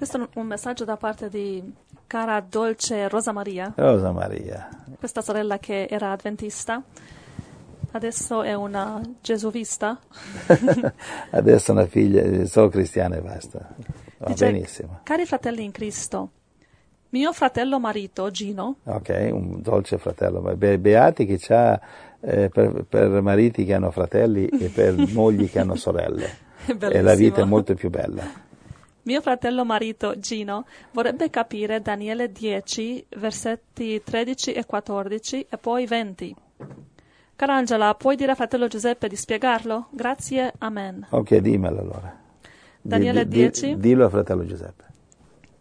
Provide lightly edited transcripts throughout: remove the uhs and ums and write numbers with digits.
Questo è un messaggio da parte di cara dolce Rosa Maria. Rosa Maria. Questa sorella che era adventista. Adesso è una gesuvista. Adesso è una figlia, sono cristiana e basta. Va dice, benissimo. Cari fratelli in Cristo, mio fratello marito Gino. Ok, un dolce fratello. Beati chi c'ha per mariti che hanno fratelli e per mogli che hanno sorelle. E la vita è molto più bella. Mio fratello marito Gino vorrebbe capire Daniele 10, versetti 13 e 14 e poi 20. Cara Angela, puoi dire a fratello Giuseppe di spiegarlo? Grazie, amen. Ok, dimmelo allora. Daniele 10. Dillo a fratello Giuseppe.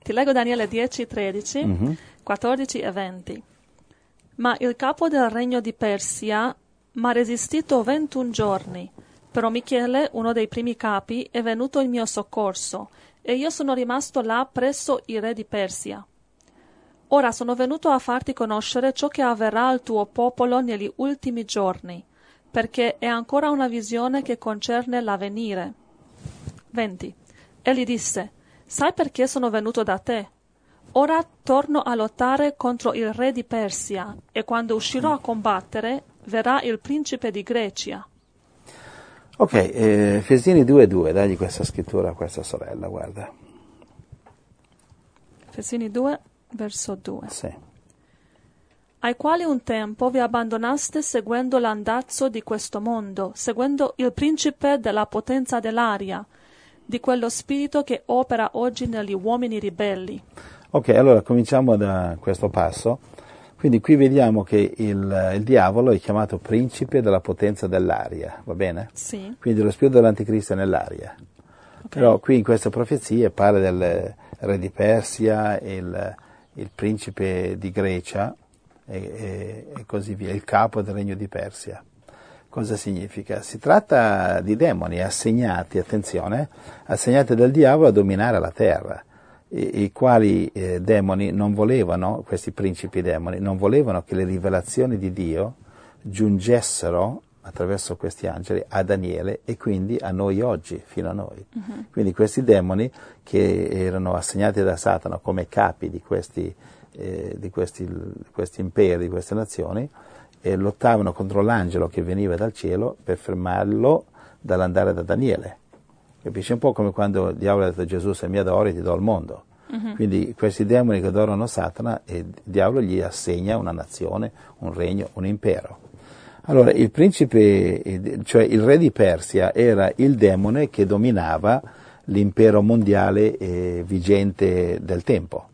Ti leggo Daniele 10, 13, 14 e 20. Ma il capo del regno di Persia m'ha resistito 21 giorni, però Michele, uno dei primi capi, è venuto in mio soccorso e io sono rimasto là presso il re di Persia. Ora sono venuto a farti conoscere ciò che avverrà al tuo popolo negli ultimi giorni, perché è ancora una visione che concerne l'avvenire. 20. Egli disse, sai perché sono venuto da te? Ora torno a lottare contro il re di Persia, e quando uscirò a combattere, verrà il principe di Grecia. Ok, Efesini 2,2, dagli questa scrittura a questa sorella, guarda. Efesini 2. Verso 2. Sì. Ai quali un tempo vi abbandonaste seguendo l'andazzo di questo mondo, seguendo il principe della potenza dell'aria, di quello spirito che opera oggi negli uomini ribelli. Ok, allora cominciamo da questo passo. Quindi qui vediamo che il diavolo è chiamato principe della potenza dell'aria, va bene? Sì. Quindi lo spirito dell'anticristo è nell'aria. Okay. Però qui in questa profezia parla del re di Persia, il principe di Grecia e così via, il capo del regno di Persia. Cosa significa? Si tratta di demoni assegnati, attenzione, assegnati dal diavolo a dominare la terra, i quali demoni non volevano, questi principi demoni, non volevano che le rivelazioni di Dio giungessero attraverso questi angeli a Daniele e quindi a noi oggi, fino a noi. Uh-huh. Quindi questi demoni che erano assegnati da Satana come capi di questi imperi, di queste nazioni, lottavano contro l'angelo che veniva dal cielo per fermarlo dall'andare da Daniele. Capisci un po' come quando il diavolo ha detto a Gesù, se mi adori ti do il mondo. Uh-huh. Quindi questi demoni che adorano Satana, il diavolo gli assegna una nazione, un regno, un impero. Allora, il principe, cioè il re di Persia, era il demone che dominava l'impero mondiale vigente del tempo,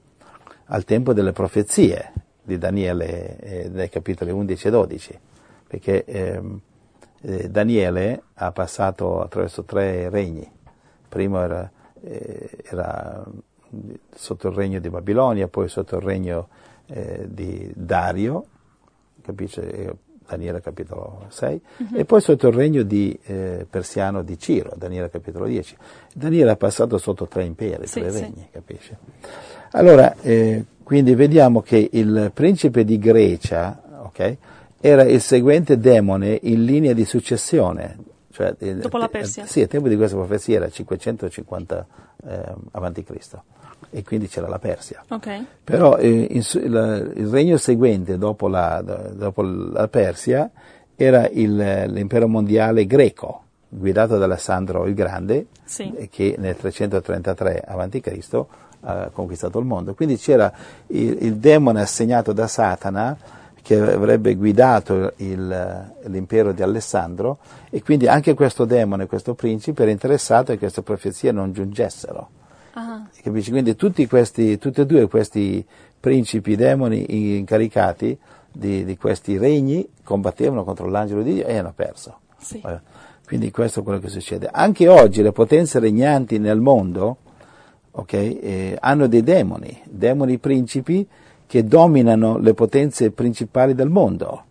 al tempo delle profezie di Daniele, dai capitoli 11 e 12, perché Daniele ha passato attraverso 3 regni. Primo era sotto il regno di Babilonia, poi sotto il regno di Dario, capisce? Daniele capitolo 6, e poi sotto il regno di persiano di Ciro, Daniele capitolo 10. Daniele ha passato sotto 3 imperi, 3 regni, capisci? Allora, quindi vediamo che il principe di Grecia, ok, era il seguente demone in linea di successione. Cioè, dopo la Persia. Sì, il tempo di questa profezia era 550 a.C. e quindi c'era la Persia. Okay. Però il regno seguente dopo la Persia era l'impero mondiale greco, guidato da Alessandro il Grande, che nel 333 a.C. ha conquistato il mondo. Quindi c'era il demone assegnato da Satana, che avrebbe guidato l'impero di Alessandro, e quindi anche questo demone, questo principe, era interessato che queste profezie non giungessero. Ah. Capisci? Quindi tutti e due questi principi demoni incaricati di questi regni combattevano contro l'angelo di Dio e hanno perso. Sì. Quindi questo è quello che succede. Anche oggi le potenze regnanti nel mondo, okay, hanno dei demoni principi, che dominano le potenze principali del mondo.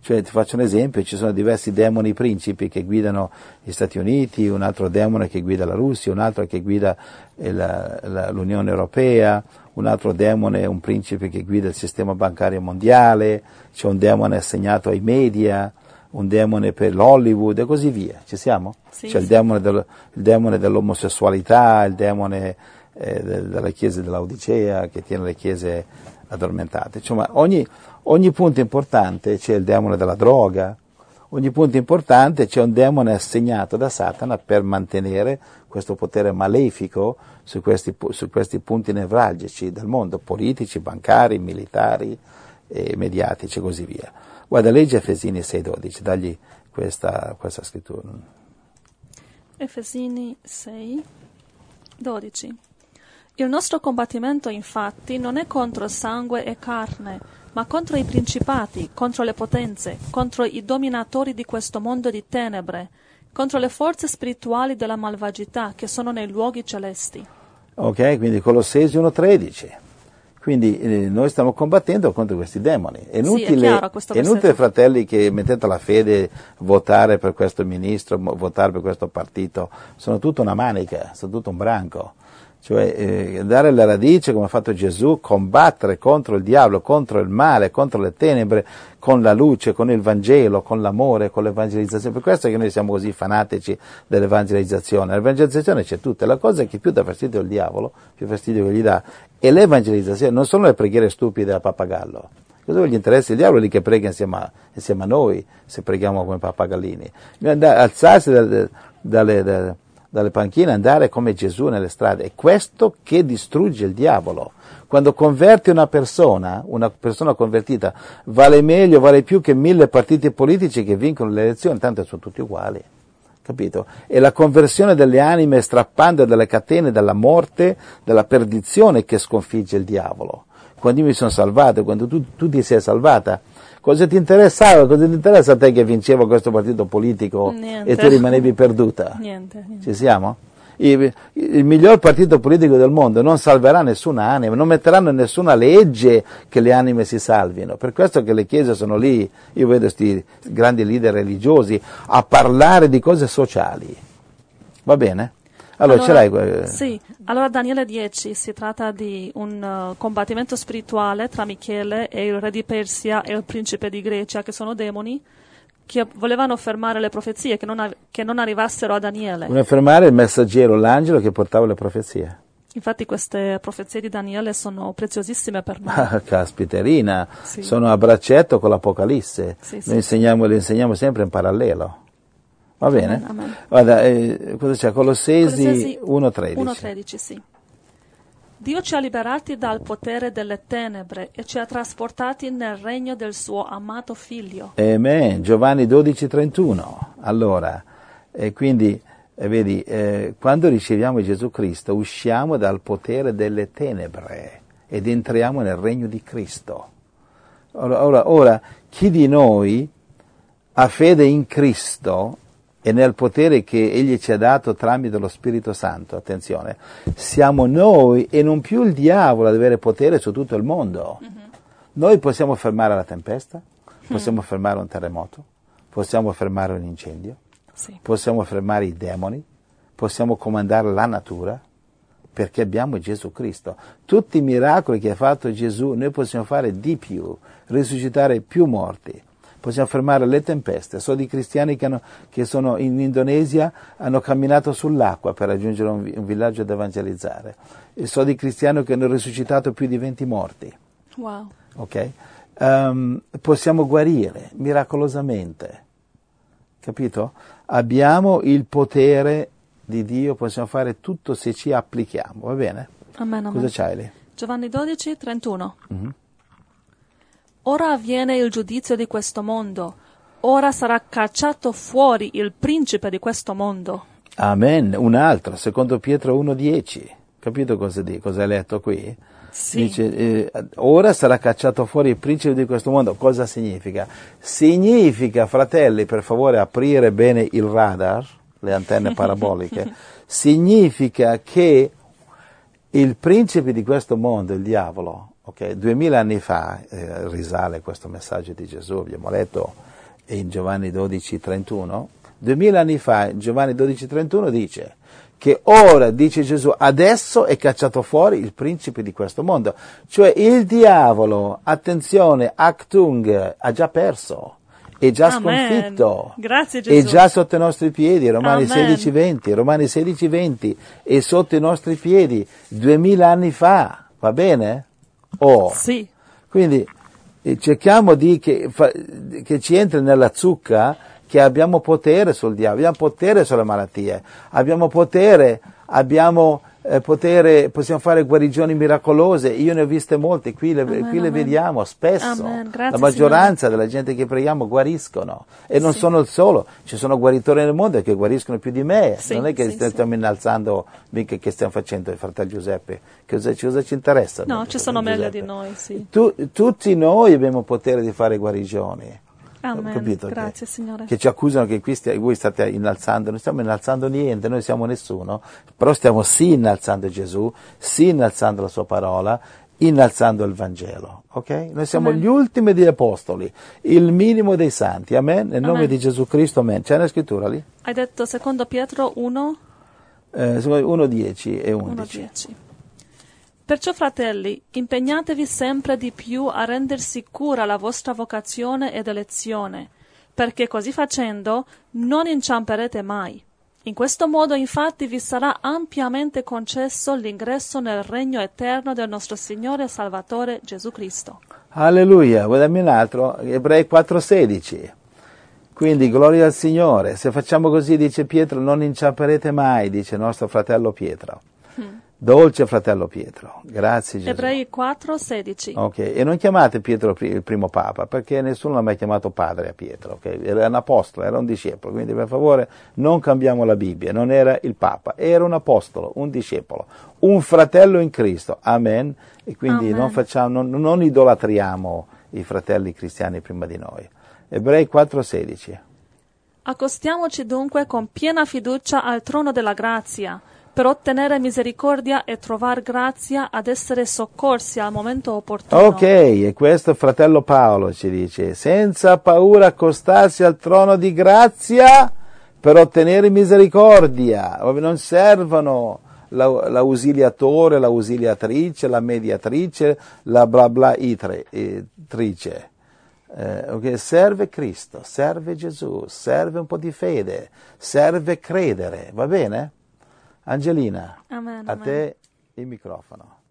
Cioè, ti faccio un esempio, ci sono diversi demoni principi che guidano gli Stati Uniti, un altro demone che guida la Russia, un altro che guida l'Unione Europea, un altro demone, un principe che guida il sistema bancario mondiale, c'è un demone assegnato ai media, un demone per l'Hollywood e così via. Ci siamo? Sì, c'è il demone dell'omosessualità, il demone della chiesa dell'Odicea, che tiene le chiese addormentate. Insomma, ogni punto importante c'è il demone della droga, ogni punto importante c'è un demone assegnato da Satana per mantenere questo potere malefico su questi punti nevralgici del mondo, politici, bancari, militari, mediatici e così via. Guarda, leggi Efesini 6,12, dagli questa scrittura. Efesini 6,12. Il nostro combattimento, infatti, non è contro sangue e carne, ma contro i principati, contro le potenze, contro i dominatori di questo mondo di tenebre, contro le forze spirituali della malvagità che sono nei luoghi celesti. Ok, quindi Colossesi 1,13. Quindi noi stiamo combattendo contro questi demoni. È inutile, fratelli, che mettete la fede, votare per questo ministro, votare per questo partito. Sono tutta una manica, sono tutto un branco. Cioè dare la radice, come ha fatto Gesù, combattere contro il diavolo, contro il male, contro le tenebre, con la luce, con il Vangelo, con l'amore, con l'evangelizzazione. Per questo è che noi siamo così fanatici dell'evangelizzazione. L'evangelizzazione c'è tutta. La cosa è che più dà fastidio il diavolo, più fastidio che gli dà. E l'evangelizzazione non sono le preghiere stupide a pappagallo. Cosa gli interessa il diavolo? Lì che prega insieme a noi, se preghiamo come pappagallini. Alzarsi dalle panchine, andare come Gesù nelle strade. È questo che distrugge il diavolo. Quando converti una persona convertita, vale più che 1000 partiti politici che vincono le elezioni, tanto sono tutti uguali. Capito? E la conversione delle anime strappando dalle catene, dalla morte, dalla perdizione che sconfigge il diavolo. Quando io mi sono salvato, quando tu ti sei salvata, cosa ti interessava? Cosa ti interessa a te che vinceva questo partito politico? Niente. E tu rimanevi perduta? Niente. Ci siamo? Il miglior partito politico del mondo non salverà nessuna anima, non metteranno nessuna legge che le anime si salvino. Per questo che le chiese sono lì, io vedo questi grandi leader religiosi a parlare di cose sociali. Va bene? Allora ce l'hai? Sì, allora Daniele 10 si tratta di un combattimento spirituale tra Michele e il re di Persia e il principe di Grecia, che sono demoni che volevano fermare le profezie, che non arrivassero a Daniele. Volevano fermare il messaggero, l'angelo che portava le profezie. Infatti queste profezie di Daniele sono preziosissime per noi. Caspiterina, sì. Sono a braccetto con l'Apocalisse. Sì, sì. Noi le insegniamo sempre in parallelo. Va bene? Amen. Guarda, cosa c'è? Colossesi 1,13. Sì. Dio ci ha liberati dal potere delle tenebre e ci ha trasportati nel regno del suo amato figlio. Amen. Giovanni 12,31. Allora, quindi, vedi, quando riceviamo Gesù Cristo usciamo dal potere delle tenebre ed entriamo nel regno di Cristo. Ora chi di noi ha fede in Cristo e nel potere che Egli ci ha dato tramite lo Spirito Santo, attenzione, siamo noi e non più il diavolo ad avere potere su tutto il mondo. Mm-hmm. Noi possiamo fermare la tempesta, possiamo fermare un terremoto, possiamo fermare un incendio, sì. Possiamo fermare i demoni, possiamo comandare la natura, perché abbiamo Gesù Cristo. Tutti i miracoli che ha fatto Gesù noi possiamo fare di più, risuscitare più morti. Possiamo fermare le tempeste. So di cristiani che sono in Indonesia, hanno camminato sull'acqua per raggiungere un villaggio ad evangelizzare. E so di cristiani che hanno risuscitato più di 20 morti. Wow. Ok? Possiamo guarire miracolosamente. Capito? Abbiamo il potere di Dio, possiamo fare tutto se ci applichiamo. Va bene? Amen. Cosa c'hai lì? Giovanni 12, 31. Mm-hmm. Ora avviene il giudizio di questo mondo, ora sarà cacciato fuori il principe di questo mondo. Amen, un'altra, secondo Pietro 1,10, capito cosa hai letto qui? Sì. Dice, ora sarà cacciato fuori il principe di questo mondo, cosa significa? Significa, fratelli, per favore aprire bene il radar, le antenne paraboliche, significa che il principe di questo mondo, il diavolo, ok, 2000 anni fa risale questo messaggio di Gesù, abbiamo letto in Giovanni 12,31. 2000 anni fa, Giovanni 12,31 dice che ora, dice Gesù, adesso è cacciato fuori il principe di questo mondo. Cioè il diavolo, attenzione, Achtung, ha già perso. è già sconfitto. Grazie Gesù. È già sotto i nostri piedi, Romani 16:20, Romani 16:20, è sotto i nostri piedi 2000 anni fa, va bene? Oh. Sì. Quindi cerchiamo di che ci entri nella zucca che abbiamo potere sul diavolo, abbiamo potere sulle malattie, abbiamo potere, possiamo fare guarigioni miracolose. Io ne ho viste molte, qui le vediamo spesso. Grazie, la maggioranza della gente che preghiamo guariscono, e non sono il solo, ci sono guaritori nel mondo che guariscono più di me, non è che stiamo innalzando mica, che stiamo facendo il fratello Giuseppe, che cosa ci interessa? No, ci sono meglio di noi, sì. Tutti noi abbiamo potere di fare guarigioni. Capito? Grazie, Signore. Che ci accusano che qui voi state innalzando, non stiamo innalzando niente, noi siamo nessuno, però stiamo innalzando Gesù, innalzando la sua parola, innalzando il Vangelo, ok? Noi siamo gli ultimi degli apostoli, il minimo dei santi, amen? Nel nome di Gesù Cristo, amen. C'è una scrittura lì? Hai detto secondo Pietro 1? 1:10 e 11. 1:10. Perciò, fratelli, impegnatevi sempre di più a render sicura la vostra vocazione ed elezione, perché così facendo non inciamperete mai. In questo modo, infatti, vi sarà ampiamente concesso l'ingresso nel regno eterno del nostro Signore e Salvatore Gesù Cristo. Alleluia! Vuoi darmi un altro? Ebrei 4:16. Quindi, gloria al Signore. Se facciamo così, dice Pietro, non inciamperete mai, dice nostro fratello Pietro. Dolce fratello Pietro, grazie Gesù. Ebrei 4:16. Ok, e non chiamate Pietro il primo Papa, perché nessuno l'ha mai chiamato padre a Pietro, okay? Era un apostolo, era un discepolo, quindi per favore non cambiamo la Bibbia, non era il Papa, era un apostolo, un discepolo, un fratello in Cristo, amen, e quindi non facciamo, non idolatriamo i fratelli cristiani prima di noi. Ebrei 4:16. Accostiamoci dunque con piena fiducia al trono della grazia, per ottenere misericordia e trovar grazia ad essere soccorsi al momento opportuno. Ok, e questo fratello Paolo ci dice, senza paura accostarsi al trono di grazia per ottenere misericordia. Non servono l'ausiliatore, l'ausiliatrice, la mediatrice, la bla bla itrice. Okay, serve Cristo, serve Gesù, serve un po' di fede, serve credere, va bene? Angelina, a te il microfono.